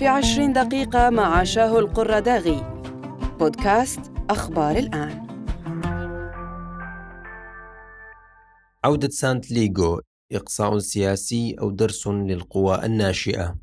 في 20 دقيقة مع شاهق القرداغي، بودكاست أخبار الآن. عودة سانت ليغو، إقصاء سياسي أو درس للقوى الناشئة.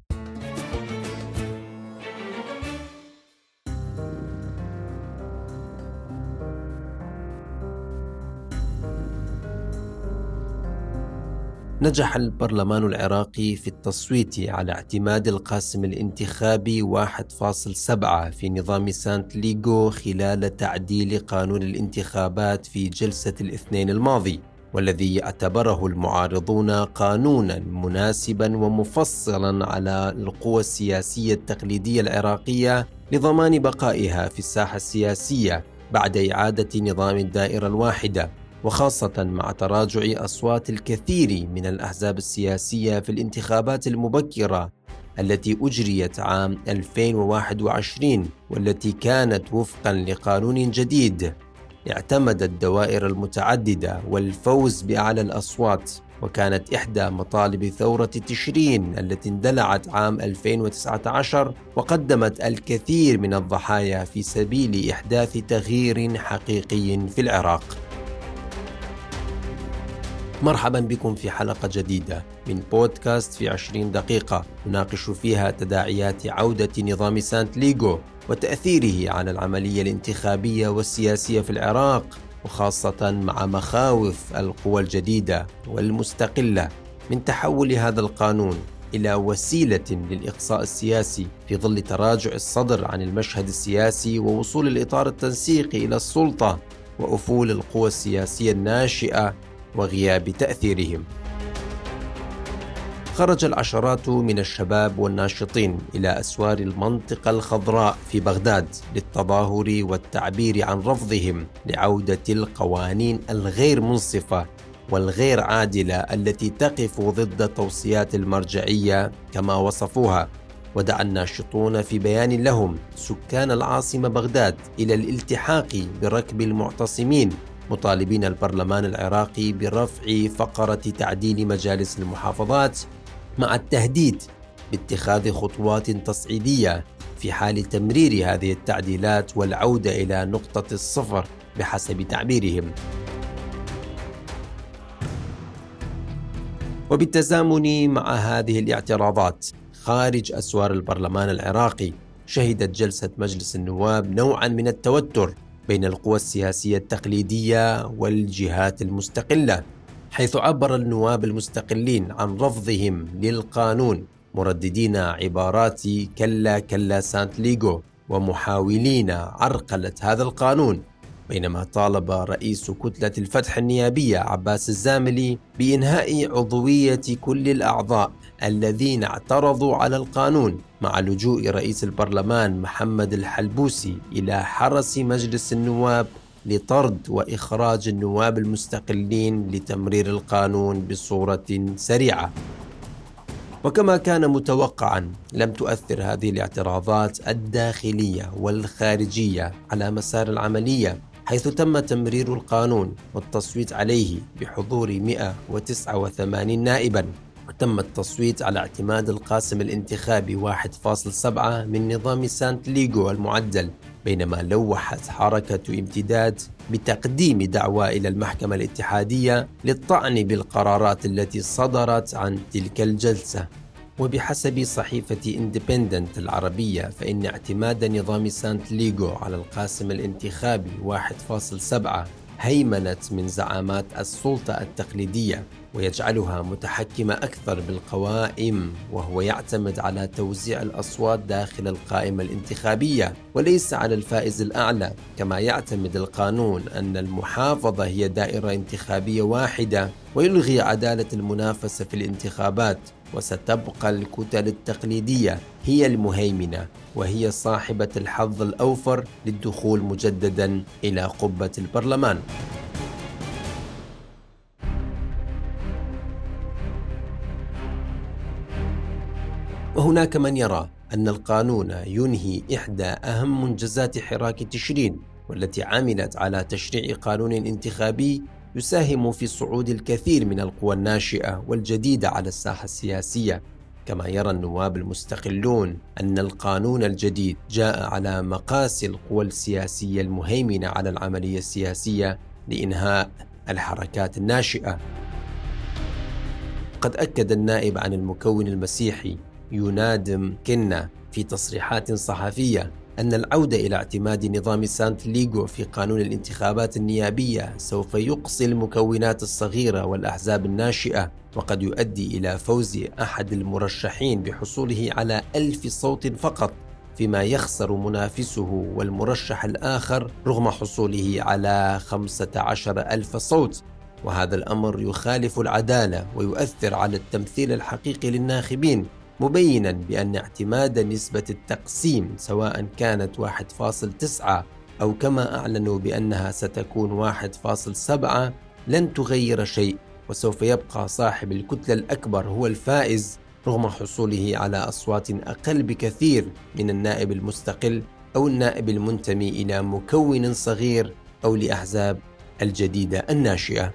نجح البرلمان العراقي في التصويت على اعتماد القاسم الانتخابي 1.7 في نظام سانت ليغو خلال تعديل قانون الانتخابات في جلسة الاثنين الماضي، والذي اعتبره المعارضون قانونا مناسبا ومفصلا على القوى السياسية التقليدية العراقية لضمان بقائها في الساحة السياسية بعد إعادة نظام الدائرة الواحدة، وخاصة مع تراجع أصوات الكثير من الأحزاب السياسية في الانتخابات المبكرة التي أجريت عام 2021 والتي كانت وفقا لقانون جديد اعتمد الدوائر المتعددة والفوز بأعلى الأصوات، وكانت إحدى مطالب ثورة تشرين التي اندلعت عام 2019 وقدمت الكثير من الضحايا في سبيل إحداث تغيير حقيقي في العراق. مرحبا بكم في حلقة جديدة من بودكاست في 20 دقيقة، نناقش فيها تداعيات عودة نظام سانت ليغو وتأثيره على العملية الانتخابية والسياسية في العراق، وخاصة مع مخاوف القوى الجديدة والمستقلة من تحول هذا القانون إلى وسيلة للإقصاء السياسي في ظل تراجع الصدر عن المشهد السياسي ووصول الإطار التنسيقي إلى السلطة وأفول القوى السياسية الناشئة وغياب تأثيرهم. خرج العشرات من الشباب والناشطين إلى أسوار المنطقة الخضراء في بغداد للتظاهر والتعبير عن رفضهم لعودة القوانين الغير منصفة والغير عادلة التي تقف ضد توصيات المرجعية كما وصفوها. ودعا الناشطون في بيان لهم سكان العاصمة بغداد إلى الالتحاق بركب المعتصمين، مطالبين البرلمان العراقي برفع فقرة تعديل مجالس المحافظات، مع التهديد باتخاذ خطوات تصعيدية في حال تمرير هذه التعديلات والعودة إلى نقطة الصفر بحسب تعبيرهم. وبالتزامن مع هذه الاعتراضات خارج أسوار البرلمان العراقي، شهدت جلسة مجلس النواب نوعا من التوتر بين القوى السياسية التقليدية والجهات المستقلة، حيث عبر النواب المستقلين عن رفضهم للقانون مرددين عبارات كلا كلا سانت ليغو ومحاولين عرقلة هذا القانون، بينما طالب رئيس كتلة الفتح النيابية عباس الزاملي بإنهاء عضوية كل الأعضاء الذين اعترضوا على القانون، مع لجوء رئيس البرلمان محمد الحلبوسي إلى حرس مجلس النواب لطرد وإخراج النواب المستقلين لتمرير القانون بصورة سريعة. وكما كان متوقعا، لم تؤثر هذه الاعتراضات الداخلية والخارجية على مسار العملية، حيث تم تمرير القانون والتصويت عليه بحضور 189 نائبا، وتم التصويت على اعتماد القاسم الانتخابي 1.7 من نظام سانت ليغو المعدل، بينما لوحت حركة امتداد بتقديم دعوى إلى المحكمة الاتحادية للطعن بالقرارات التي صدرت عن تلك الجلسة. وبحسب صحيفة اندبندنت العربية، فإن اعتماد نظام سانت ليغو على القاسم الانتخابي 1.7 هيمنت من زعامات السلطة التقليدية ويجعلها متحكمة أكثر بالقوائم، وهو يعتمد على توزيع الأصوات داخل القائمة الانتخابية وليس على الفائز الأعلى، كما يعتمد القانون أن المحافظة هي دائرة انتخابية واحدة، ويلغي عدالة المنافسة في الانتخابات، وستبقى الكتل التقليدية هي المهيمنة وهي صاحبة الحظ الأوفر للدخول مجددا إلى قبة البرلمان. وهناك من يرى أن القانون ينهي إحدى أهم منجزات حراك تشرين، والتي عملت على تشريع قانون انتخابي يساهم في صعود الكثير من القوى الناشئة والجديدة على الساحة السياسية، كما يرى النواب المستقلون أن القانون الجديد جاء على مقاس القوى السياسية المهيمنة على العملية السياسية لإنهاء الحركات الناشئة. قد أكد النائب عن المكون المسيحي ينادم كنا في تصريحات صحفية أن العودة إلى اعتماد نظام سانت ليغو في قانون الانتخابات النيابية سوف يقصي المكونات الصغيرة والأحزاب الناشئة، وقد يؤدي إلى فوز أحد المرشحين بحصوله على 1000 صوت فقط، فيما يخسر منافسه والمرشح الآخر رغم حصوله على 15000 صوت، وهذا الأمر يخالف العدالة ويؤثر على التمثيل الحقيقي للناخبين، مبينا بأن اعتماد نسبة التقسيم سواء كانت 1.9 أو كما أعلنوا بأنها ستكون 1.7 لن تغير شيء، وسوف يبقى صاحب الكتلة الأكبر هو الفائز رغم حصوله على أصوات أقل بكثير من النائب المستقل أو النائب المنتمي إلى مكون صغير أو لأحزاب الجديدة الناشئة.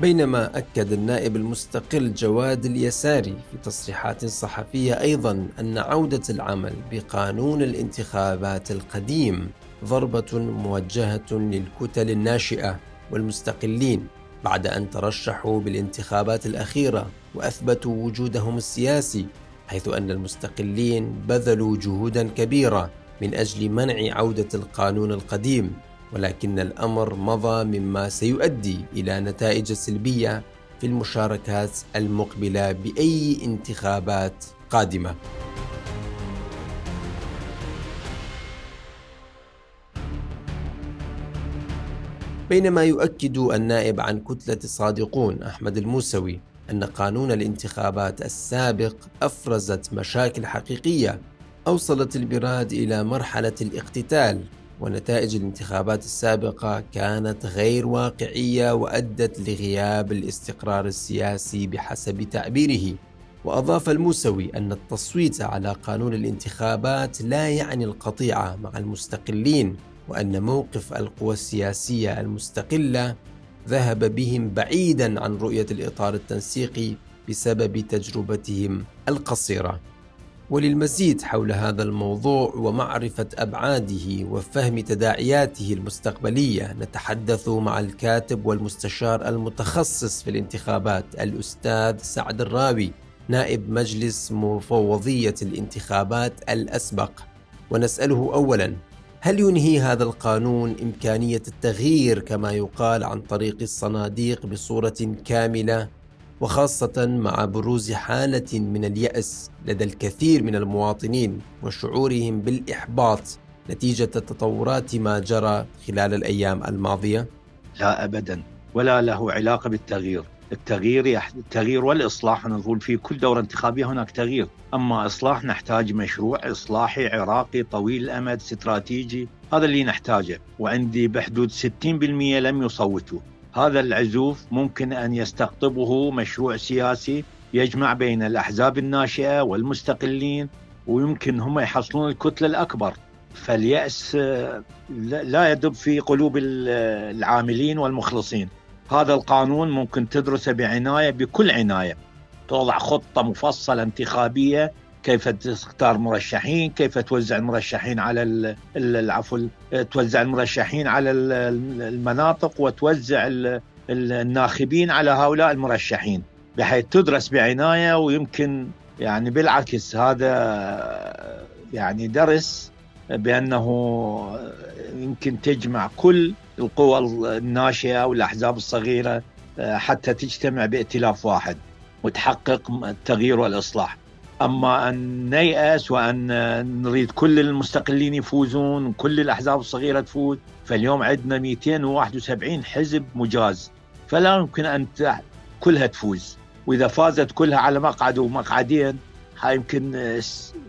بينما أكد النائب المستقل جواد اليساري في تصريحات صحفية أيضا أن عودة العمل بقانون الانتخابات القديم ضربة موجهة للكتل الناشئة والمستقلين بعد أن ترشحوا بالانتخابات الأخيرة وأثبتوا وجودهم السياسي، حيث أن المستقلين بذلوا جهودا كبيرة من أجل منع عودة القانون القديم، ولكن الأمر مضى مما سيؤدي إلى نتائج سلبية في المشاركات المقبلة بأي انتخابات قادمة. بينما يؤكد النائب عن كتلة صادقون أحمد الموسوي أن قانون الانتخابات السابق أفرزت مشاكل حقيقية أوصلت البلاد إلى مرحلة الاقتتال، ونتائج الانتخابات السابقة كانت غير واقعية وأدت لغياب الاستقرار السياسي بحسب تعبيره. وأضاف الموسوي أن التصويت على قانون الانتخابات لا يعني القطيعة مع المستقلين، وأن موقف القوى السياسية المستقلة ذهب بهم بعيدا عن رؤية الإطار التنسيقي بسبب تجربتهم القصيرة. وللمزيد حول هذا الموضوع ومعرفة أبعاده وفهم تداعياته المستقبلية نتحدث مع الكاتب والمستشار المتخصص في الانتخابات الأستاذ سعد الراوي، نائب مجلس مفوضية الانتخابات الأسبق، ونسأله أولا: هل ينهي هذا القانون إمكانية التغيير كما يقال عن طريق الصناديق بصورة كاملة؟ وخاصة مع بروز حالة من اليأس لدى الكثير من المواطنين وشعورهم بالإحباط نتيجة تطورات ما جرى خلال الأيام الماضية. لا أبدا، ولا له علاقة بالتغيير. التغيير والإصلاح نقول في كل دورة انتخابية هناك تغيير، أما إصلاح نحتاج مشروع إصلاحي عراقي طويل الأمد استراتيجي، هذا اللي نحتاجه، وعندي بحدود 60% لم يصوتوا. هذا العزوف ممكن أن يستقطبه مشروع سياسي يجمع بين الأحزاب الناشئة والمستقلين، ويمكن هم يحصلون الكتلة الأكبر. فاليأس لا يدب في قلوب العاملين والمخلصين. هذا القانون ممكن تدرسه بعناية، بكل عناية، توضع خطة مفصلة انتخابية، كيف تختار مرشحين، كيف توزع المرشحين على توزع المرشحين على المناطق، وتوزع الناخبين على هؤلاء المرشحين، بحيث تدرس بعناية. ويمكن يعني بالعكس هذا يعني درس بأنه يمكن تجمع كل القوى الناشئة والأحزاب الصغيرة حتى تجتمع بائتلاف واحد وتحقق التغيير والإصلاح. أما أن نيأس وأن نريد كل المستقلين يفوزون وكل الأحزاب الصغيرة تفوز، فاليوم عندنا 271 حزب مجاز، فلا يمكن أن كلها تفوز، وإذا فازت كلها على مقعد ومقعدين يمكن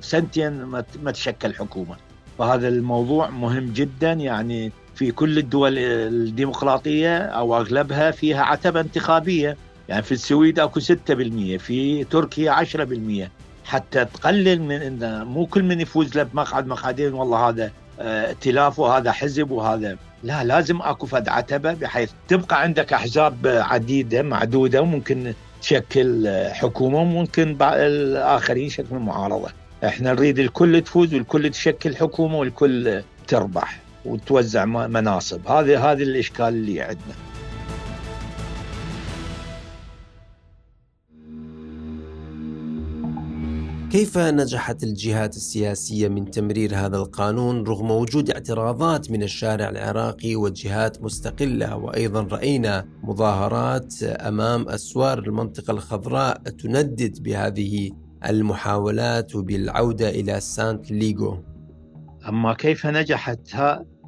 سنتين ما تشكل حكومة. فهذا الموضوع مهم جدا، يعني في كل الدول الديمقراطية أو أغلبها فيها عتبة انتخابية، يعني في السويد أكو 6%، في تركيا 10%، حتى تقلل من إن مو كل من يفوز له بمقعد مقعدين، والله هذا ائتلاف وهذا حزب وهذا لا، لازم أكو فد عتبة بحيث تبقى عندك أحزاب عديدة معدودة، وممكن تشكل حكومة، ممكن الآخرين يشكلوا معارضة. احنا نريد الكل تفوز والكل تشكل حكومة والكل تربح وتوزع مناصب. هذا الإشكال اللي عندنا. كيف نجحت الجهات السياسية من تمرير هذا القانون رغم وجود اعتراضات من الشارع العراقي وجهات مستقلة، وأيضاً رأينا مظاهرات أمام أسوار المنطقة الخضراء تندد بهذه المحاولات وبالعودة إلى سانت ليغو؟ أما كيف نجحت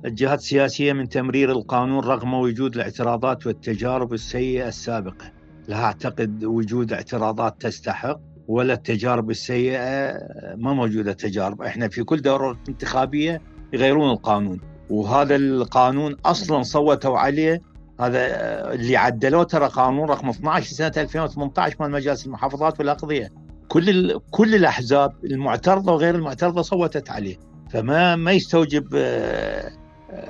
الجهات السياسية من تمرير القانون رغم وجود الاعتراضات والتجارب السيئة السابقة؟ لا أعتقد وجود اعتراضات تستحق ولا التجارب السيئة، ما موجودة تجارب. احنا في كل دورة انتخابية يغيرون القانون، وهذا القانون أصلا صوتوا عليه، هذا اللي عدلوه ترى قانون رقم 12 سنة 2018 من مجالس المحافظات والأقضية. كل الأحزاب المعترضة وغير المعترضة صوتت عليه، فما يستوجب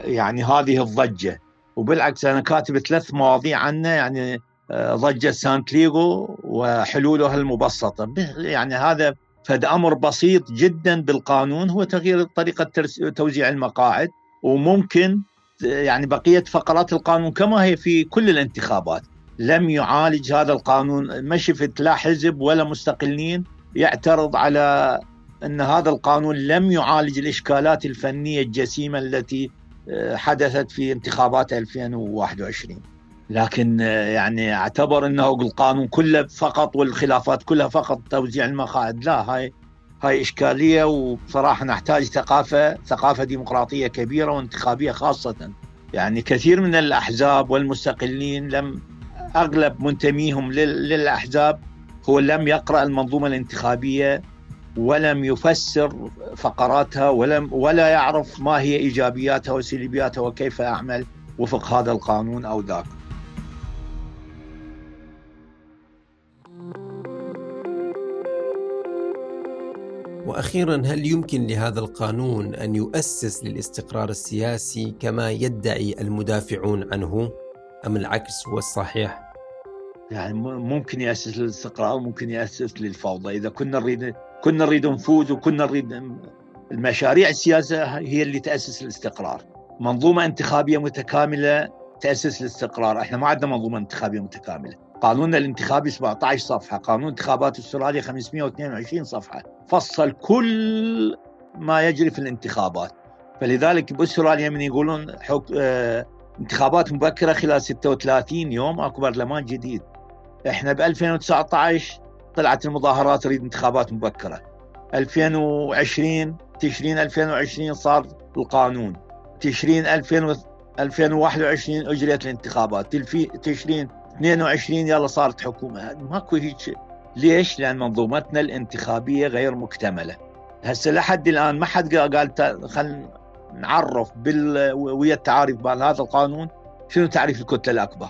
يعني هذه الضجة. وبالعكس أنا كاتب 3 مواضيع عنه، يعني ضجة سانت ليغو وحلولها المبسطة. يعني هذا فد أمر بسيط جدا بالقانون، هو تغيير طريقة توزيع المقاعد، وممكن يعني بقية فقرات القانون كما هي في كل الانتخابات. لم يعالج هذا القانون، ما شفت لا حزب ولا مستقلين يعترض على أن هذا القانون لم يعالج الإشكالات الفنية الجسيمة التي حدثت في انتخابات 2021. لكن يعني اعتبر أنه القانون كله فقط والخلافات كلها فقط توزيع المقاعد، لا، هاي إشكالية. وبصراحة نحتاج ثقافة ديمقراطية كبيرة وانتخابية خاصة. يعني كثير من الأحزاب والمستقلين أغلب منتميهم للأحزاب هو لم يقرأ المنظومة الانتخابية ولم يفسر فقراتها ولا يعرف ما هي إيجابياتها وسلبياتها وكيف أعمل وفق هذا القانون أو ذاك. وأخيراً، هل يمكن لهذا القانون أن يؤسس للاستقرار السياسي كما يدعي المدافعون عنه، أم العكس هو الصحيح؟ يعني ممكن يؤسس للاستقرار وممكن يؤسس للفوضى. إذا كنا نريد نفوز وكنا نريد المشاريع السياسية هي اللي تأسس الاستقرار. منظومة انتخابية متكاملة تأسس الاستقرار، احنا ما عندنا منظومة انتخابية متكاملة. قانوننا الانتخابي 17 صفحة، قانون انتخابات السلالية 522 صفحة، فصل كل ما يجري في الانتخابات. فلذلك بأستراليا من يقولون انتخابات مبكرة خلال 36 يوم أكو برلمان جديد. احنا ب 2019 طلعت المظاهرات تريد انتخابات مبكرة، 2020 تشرين 2020 صار القانون، تشرين 2021 أجريت الانتخابات، تشرين 22 يلا صارت حكومة. ماكو هيك. ليش؟ لأن منظومتنا الانتخابية غير مكتملة. هسه لحد الآن ما حد قال خلينا نعرف ويا التعاريف مال هذا القانون شنو تعريف الكتلة الأكبر.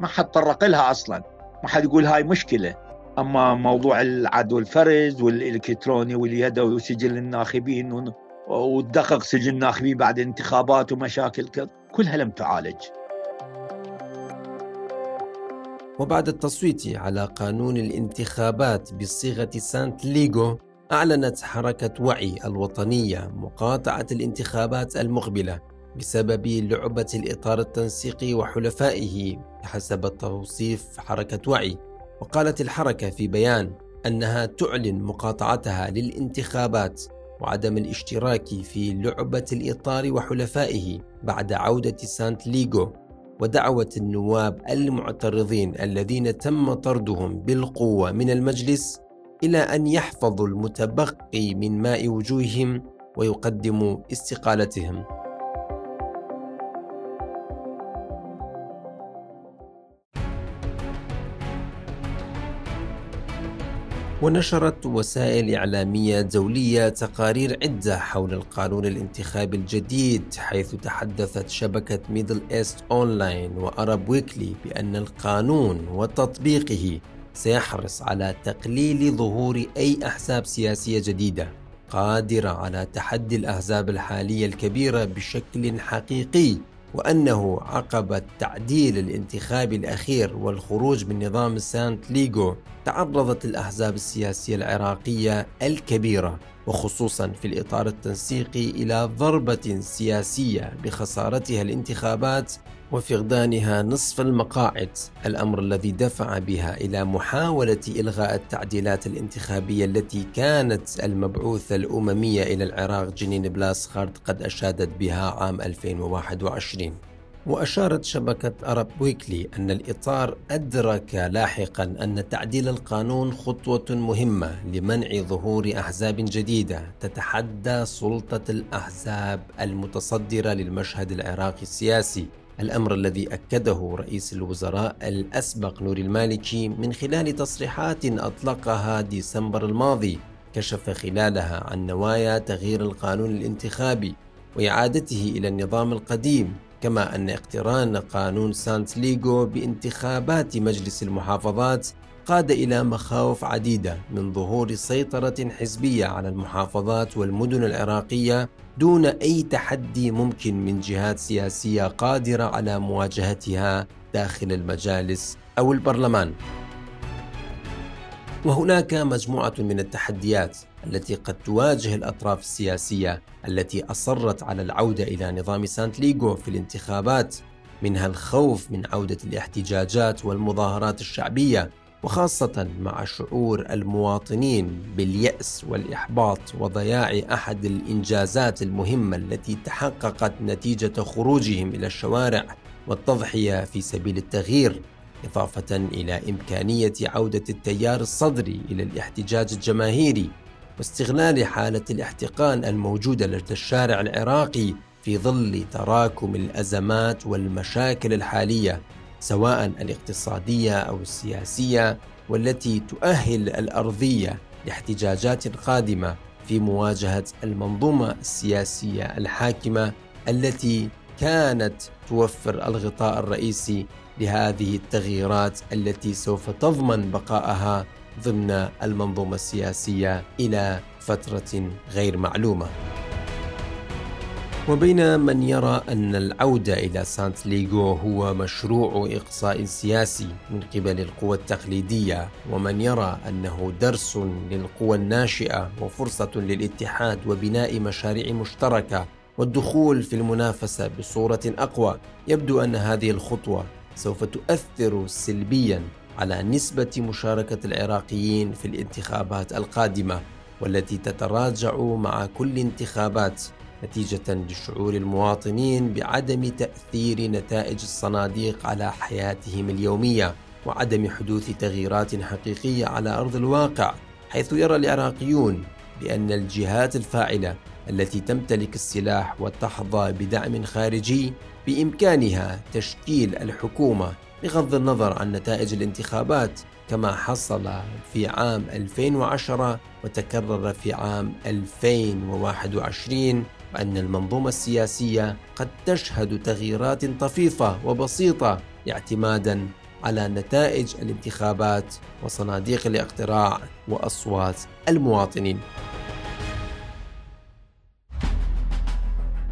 ما حد طرق لها أصلا، ما حد يقول هاي مشكلة. أما موضوع العدو الفرز والإلكتروني واليدوي وسجل الناخبين وتدقق سجل الناخبين بعد انتخابات ومشاكل كلها لم تعالج. وبعد التصويت على قانون الانتخابات بصيغة سانت ليغو، أعلنت حركة وعي الوطنية مقاطعة الانتخابات المقبلة بسبب لعبة الإطار التنسيقي وحلفائه حسب توصيف حركة وعي. وقالت الحركة في بيان أنها تعلن مقاطعتها للانتخابات وعدم الاشتراك في لعبة الإطار وحلفائه بعد عودة سانت ليغو، ودعوت النواب المعترضين الذين تم طردهم بالقوة من المجلس إلى أن يحفظوا المتبقي من ماء وجوههم ويقدموا استقالتهم. ونشرت وسائل إعلامية دولية تقارير عدة حول القانون الانتخابي الجديد، حيث تحدثت شبكة ميدل إيست أونلاين وعرب ويكلي بأن القانون وتطبيقه سيحرص على تقليل ظهور أي أحزاب سياسية جديدة قادرة على تحدي الأحزاب الحالية الكبيرة بشكل حقيقي وأنه عقب التعديل الانتخابي الأخير والخروج من نظام سانت ليغو تعرضت الأحزاب السياسية العراقية الكبيرة وخصوصا في الإطار التنسيقي إلى ضربة سياسية بخسارتها الانتخابات وفقدانها نصف المقاعد، الأمر الذي دفع بها إلى محاولة إلغاء التعديلات الانتخابية التي كانت المبعوثة الأممية إلى العراق جينين بلاس قد أشادت بها عام 2021. وأشارت شبكة عرب ويكلي أن الإطار أدرك لاحقا أن تعديل القانون خطوة مهمة لمنع ظهور أحزاب جديدة تتحدى سلطة الأحزاب المتصدرة للمشهد العراقي السياسي، الأمر الذي أكده رئيس الوزراء الأسبق نور المالكي من خلال تصريحات أطلقها ديسمبر الماضي كشف خلالها عن نوايا تغيير القانون الانتخابي وإعادته إلى النظام القديم، كما أن اقتران قانون سانت ليغو بانتخابات مجلس المحافظات قاد إلى مخاوف عديدة من ظهور سيطرة حزبية على المحافظات والمدن العراقية دون أي تحدي ممكن من جهات سياسية قادرة على مواجهتها داخل المجالس أو البرلمان. وهناك مجموعة من التحديات التي قد تواجه الأطراف السياسية التي أصرت على العودة إلى نظام سانت ليغو في الانتخابات، منها الخوف من عودة الاحتجاجات والمظاهرات الشعبية، وخاصة مع شعور المواطنين باليأس والإحباط وضياع أحد الإنجازات المهمة التي تحققت نتيجة خروجهم إلى الشوارع والتضحية في سبيل التغيير، إضافة إلى إمكانية عودة التيار الصدري إلى الاحتجاج الجماهيري واستغلال حالة الاحتقان الموجودة لدى الشارع العراقي في ظل تراكم الأزمات والمشاكل الحالية سواء الاقتصادية أو السياسية، والتي تؤهل الأرضية لاحتجاجات قادمة في مواجهة المنظومة السياسية الحاكمة التي كانت توفر الغطاء الرئيسي لهذه التغييرات التي سوف تضمن بقائها ضمن المنظومة السياسية إلى فترة غير معلومة. وبين من يرى أن العودة إلى سانت ليغو هو مشروع إقصاء سياسي من قبل القوى التقليدية، ومن يرى أنه درس للقوى الناشئة وفرصة للاتحاد وبناء مشاريع مشتركة والدخول في المنافسة بصورة أقوى، يبدو أن هذه الخطوة سوف تؤثر سلبياً على نسبة مشاركة العراقيين في الانتخابات القادمة والتي تتراجع مع كل انتخابات نتيجة لشعور المواطنين بعدم تأثير نتائج الصناديق على حياتهم اليومية وعدم حدوث تغييرات حقيقية على أرض الواقع، حيث يرى العراقيون بأن الجهات الفاعلة التي تمتلك السلاح وتحظى بدعم خارجي بإمكانها تشكيل الحكومة بغض النظر عن نتائج الانتخابات، كما حصل في عام 2010 وتكرر في عام 2021، وأن المنظومة السياسية قد تشهد تغييرات طفيفة وبسيطة اعتمادا على نتائج الانتخابات وصناديق الاقتراع وأصوات المواطنين.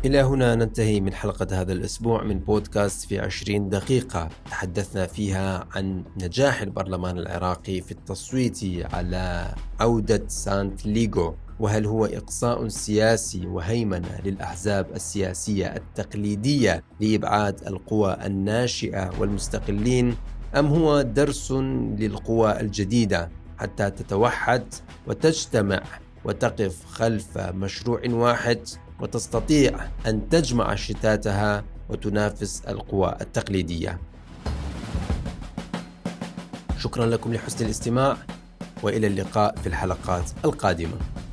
إلى هنا ننتهي من حلقة هذا الأسبوع من بودكاست في 20 دقيقة، تحدثنا فيها عن نجاح البرلمان العراقي في التصويت على عودة سانت ليغو، وهل هو إقصاء سياسي وهيمنة للأحزاب السياسية التقليدية لإبعاد القوى الناشئة والمستقلين، أم هو درس للقوى الجديدة حتى تتوحد وتجتمع وتقف خلف مشروع واحد وتستطيع أن تجمع شتاتها وتنافس القوى التقليدية؟ شكرا لكم لحسن الاستماع، وإلى اللقاء في الحلقات القادمة.